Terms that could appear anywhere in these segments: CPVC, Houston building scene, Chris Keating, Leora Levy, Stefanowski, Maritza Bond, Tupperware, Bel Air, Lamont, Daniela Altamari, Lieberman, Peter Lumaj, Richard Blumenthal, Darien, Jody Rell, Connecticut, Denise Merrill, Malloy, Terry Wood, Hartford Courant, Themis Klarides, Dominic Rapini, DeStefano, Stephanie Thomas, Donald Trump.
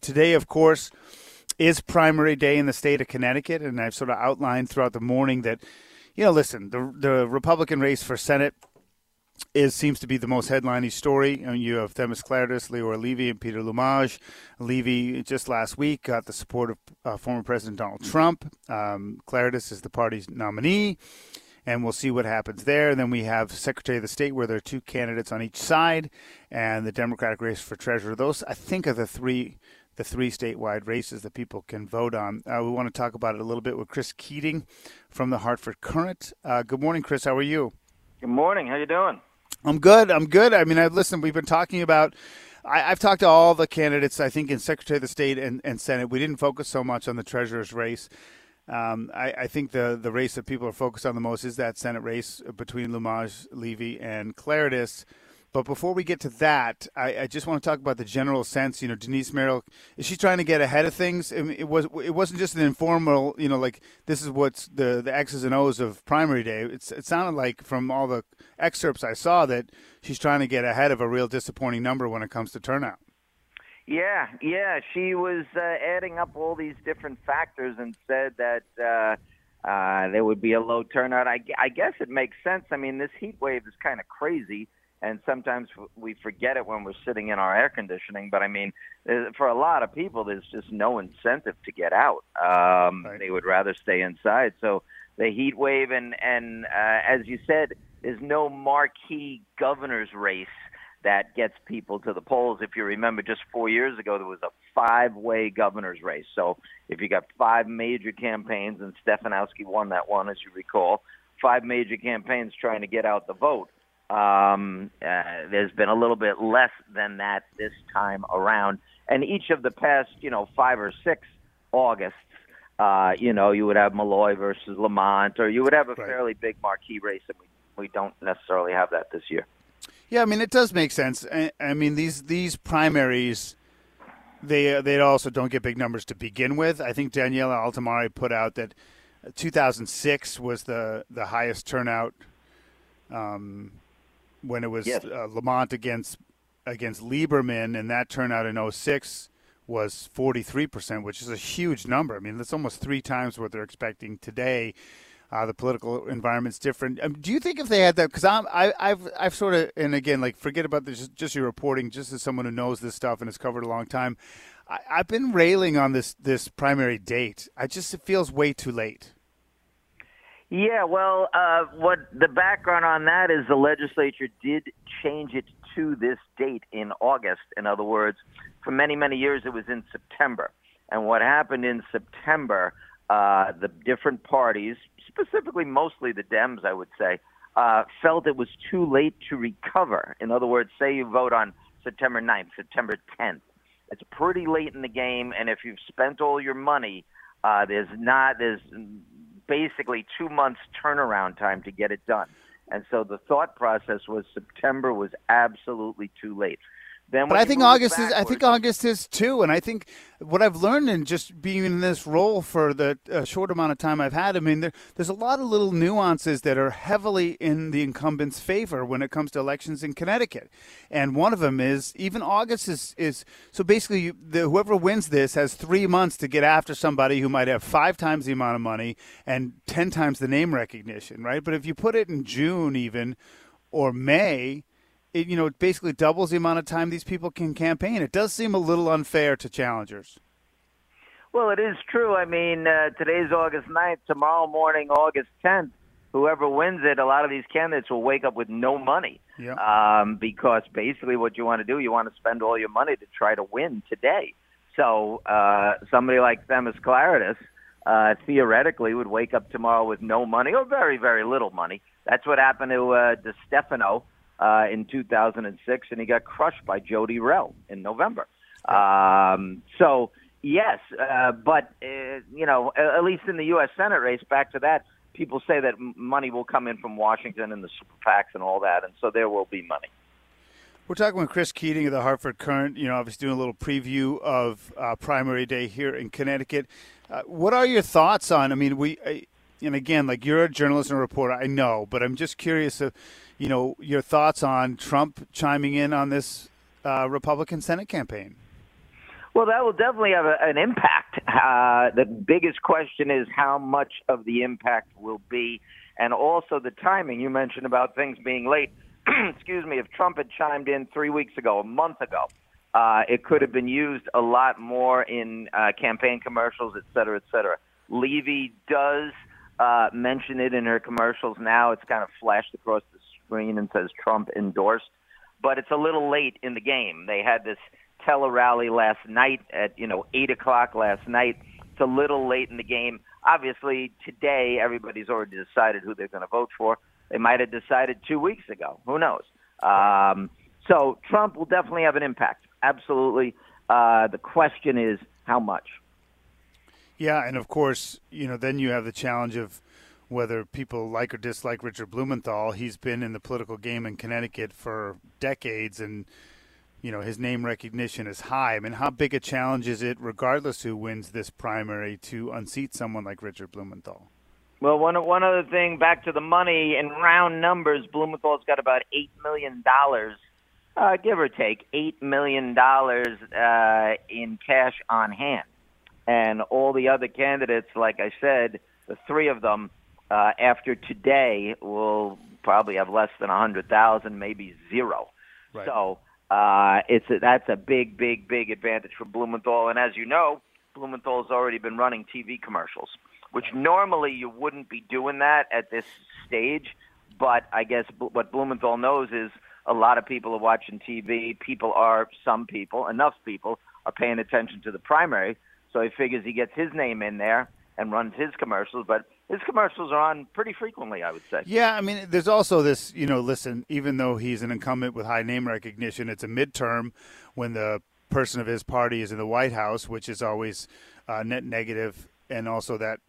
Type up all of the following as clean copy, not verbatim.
Today, of course, is primary day in the state of Connecticut, and I've sort of outlined throughout the morning that, you know, listen, the Republican race for Senate seems to be the most headlining story. I mean, you have Themis Klarides, Leora Levy, and Peter Lumaj. Levy just last week got the support of former President Donald Trump. Klarides is the party's nominee, and we'll see what happens there. And then we have Secretary of the State, where there are two candidates on each side, and the Democratic race for Treasurer. Those, I think, are the three statewide races that people can vote on. We want to talk about it a little bit with Chris Keating from the Hartford Courant. Good morning, Chris. How are you? Good morning. How you doing? I'm good. I mean, listen, we've been talking about – I've talked to all the candidates, I think, in Secretary of the State and Senate. We didn't focus so much on the Treasurer's race. I think the race that people are focused on the most is that Senate race between Lumaj, Levy, and Klarides. But before we get to that, I just want to talk about the general sense. You know, Denise Merrill, is she trying to get ahead of things? I mean, it wasn't just an informal, you know, like this is what's the X's and O's of primary day. It sounded like from all the excerpts I saw that she's trying to get ahead of a real disappointing number when it comes to turnout. Yeah. She was adding up all these different factors and said that there would be a low turnout. I guess it makes sense. I mean, this heat wave is kind of crazy. And sometimes we forget it when we're sitting in our air conditioning. But, I mean, for a lot of people, there's just no incentive to get out. Right. They would rather stay inside. So the heat wave and as you said, there's no marquee governor's race that gets people to the polls. If you remember, just 4 years ago, there was a five-way governor's race. So if you got five major campaigns, and Stefanowski won that one, as you recall, five major campaigns trying to get out the vote. There's been a little bit less than that this time around. And each of the past, you know, 5 or 6 Augusts, you know, you would have Malloy versus Lamont, or you would have a fairly big marquee race, and we don't necessarily have that this year. Yeah, I mean, it does make sense. I mean, these primaries, they also don't get big numbers to begin with. I think Daniela Altamari put out that 2006 was the highest turnout when it was Lamont against Lieberman, and that turnout in 06 was 43%, which is a huge number. I mean, that's almost 3 times what they're expecting today. The political environment's different. Do you think if they had that? Because I've sort of, and again, like forget about this, just your reporting, just as someone who knows this stuff and has covered a long time, I've been railing on this primary date. It feels way too late. Yeah, well, what the background on that is the legislature did change it to this date in August. In other words, for many, many years it was in September. And what happened in September, the different parties, specifically mostly the Dems, I would say, felt it was too late to recover. In other words, say you vote on September 9th, September 10th. It's pretty late in the game, and if you've spent all your money, there's basically 2 months turnaround time to get it done. And so the thought process was September was absolutely too late. But I think August is too. And I think what I've learned in just being in this role for the short amount of time I've had, I mean, there's a lot of little nuances that are heavily in the incumbent's favor when it comes to elections in Connecticut. And one of them is even August is so basically whoever wins this has 3 months to get after somebody who might have 5 times the amount of money and 10 times the name recognition, right? But if you put it in June even or May, it, you know, it basically doubles the amount of time these people can campaign. It does seem a little unfair to challengers. Well, it is true. I mean, today's August 9th, tomorrow morning, August 10th, whoever wins it, a lot of these candidates will wake up with no money. Yeah. Because basically what you want to do, you want to spend all your money to try to win today. So somebody like Themis Klarides theoretically would wake up tomorrow with no money or very, very little money. That's what happened to DeStefano in 2006, and he got crushed by Jody Rell in November. So, yes, but, you know, at least in the U.S. Senate race, back to that, people say that money will come in from Washington and the super PACs and all that, and so there will be money. We're talking with Chris Keating of the Hartford Courant, you know, obviously doing a little preview of primary day here in Connecticut. What are your thoughts on, I mean, and again, like, you're a journalist and a reporter, I know, but I'm just curious of, you know, your thoughts on Trump chiming in on this Republican Senate campaign. Well, that will definitely have an impact. The biggest question is how much of the impact will be, and also the timing. You mentioned about things being late. Excuse me, if Trump had chimed in 3 weeks ago, a month ago, it could have been used a lot more in campaign commercials, et cetera, et cetera. Levy does mention it in her commercials now. It's kind of flashed across the screen and says Trump endorsed, but it's a little late in the game. They had this tele-rally last night at, 8 o'clock last night. It's a little late in the game. Obviously, today, everybody's already decided who they're going to vote for. They might have decided 2 weeks ago. Who knows? So Trump will definitely have an impact. Absolutely. The question is how much. Yeah, and of course, then you have the challenge of whether people like or dislike Richard Blumenthal. He's been in the political game in Connecticut for decades, and, his name recognition is high. I mean, how big a challenge is it, regardless who wins this primary, to unseat someone like Richard Blumenthal? Well, one other thing, back to the money, in round numbers, Blumenthal's got about $8 million, give or take, $8 million in cash on hand. And all the other candidates, like I said, the three of them, after today, will probably have less than $100,000, maybe zero. Right. So that's a big, big, big advantage for Blumenthal. And as you know, Blumenthal's already been running TV commercials, which normally you wouldn't be doing that at this stage. But I guess what Blumenthal knows is a lot of people are watching TV. Enough people are paying attention to the primary. So he figures he gets his name in there and runs his commercials. But his commercials are on pretty frequently, I would say. Yeah, I mean, there's also this, listen, even though he's an incumbent with high name recognition, it's a midterm when the person of his party is in the White House, which is always net negative. And also that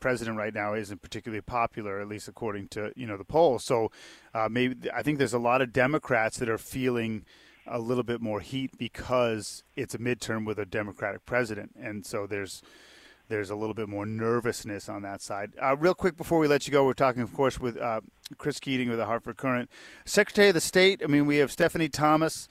president right now isn't particularly popular, at least according to, the polls. So maybe I think there's a lot of Democrats that are feeling a little bit more heat because it's a midterm with a Democratic president. And so there's a little bit more nervousness on that side. Real quick before we let you go, we're talking, of course, with Chris Keating of the Hartford Courant. Secretary of the State, I mean, we have Stephanie Thomas,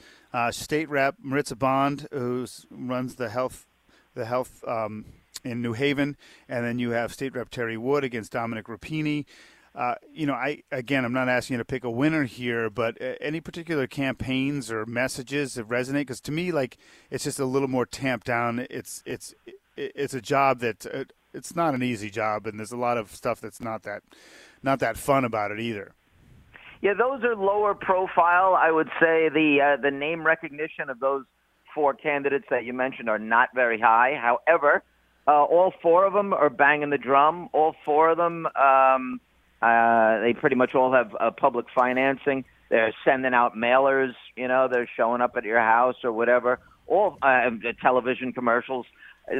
State Rep Maritza Bond, who runs the health in New Haven, and then you have State Rep Terry Wood against Dominic Rapini. I'm not asking you to pick a winner here, but any particular campaigns or messages that resonate? Because to me, it's just a little more tamped down. It's a job that it's not an easy job, and there's a lot of stuff that's not that fun about it either. Yeah, those are lower profile. I would say the name recognition of those four candidates that you mentioned are not very high. However, all four of them are banging the drum. All four of them, they pretty much all have public financing. They're sending out mailers. They're showing up at your house or whatever. All television commercials.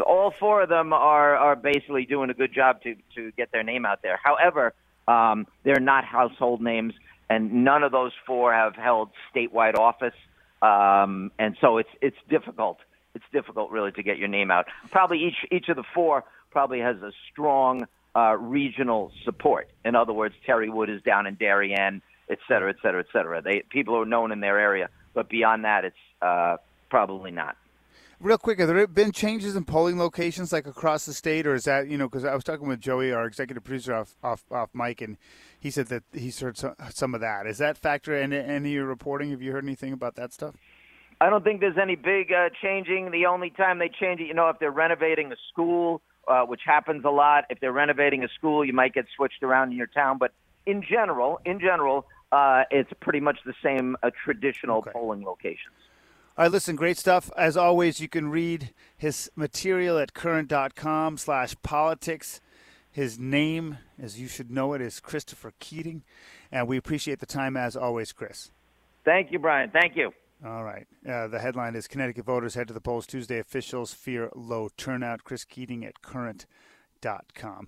All four of them are basically doing a good job to get their name out there. However, they're not household names, and none of those four have held statewide office. And so it's difficult. It's difficult, really, to get your name out. Probably each of the four probably has a strong regional support. In other words, Terry Wood is down in Darien, et cetera, et cetera, et cetera. People are known in their area, but beyond that, it's probably not. Real quick, have there been changes in polling locations, across the state, or is that, because I was talking with Joey, our executive producer, off mic, and he said that he's heard some of that. Is that factor in any of your reporting? Have you heard anything about that stuff? I don't think there's any big changing. The only time they change it, if they're renovating a school, which happens a lot. If they're renovating a school, you might get switched around in your town. But in general, it's pretty much the same traditional polling locations. All right, listen, great stuff. As always, you can read his material at current.com/politics. His name, as you should know it, is Christopher Keating. And we appreciate the time, as always, Chris. Thank you, Brian. Thank you. All right. The headline is Connecticut voters head to the polls Tuesday. Officials fear low turnout. Chris Keating at current.com.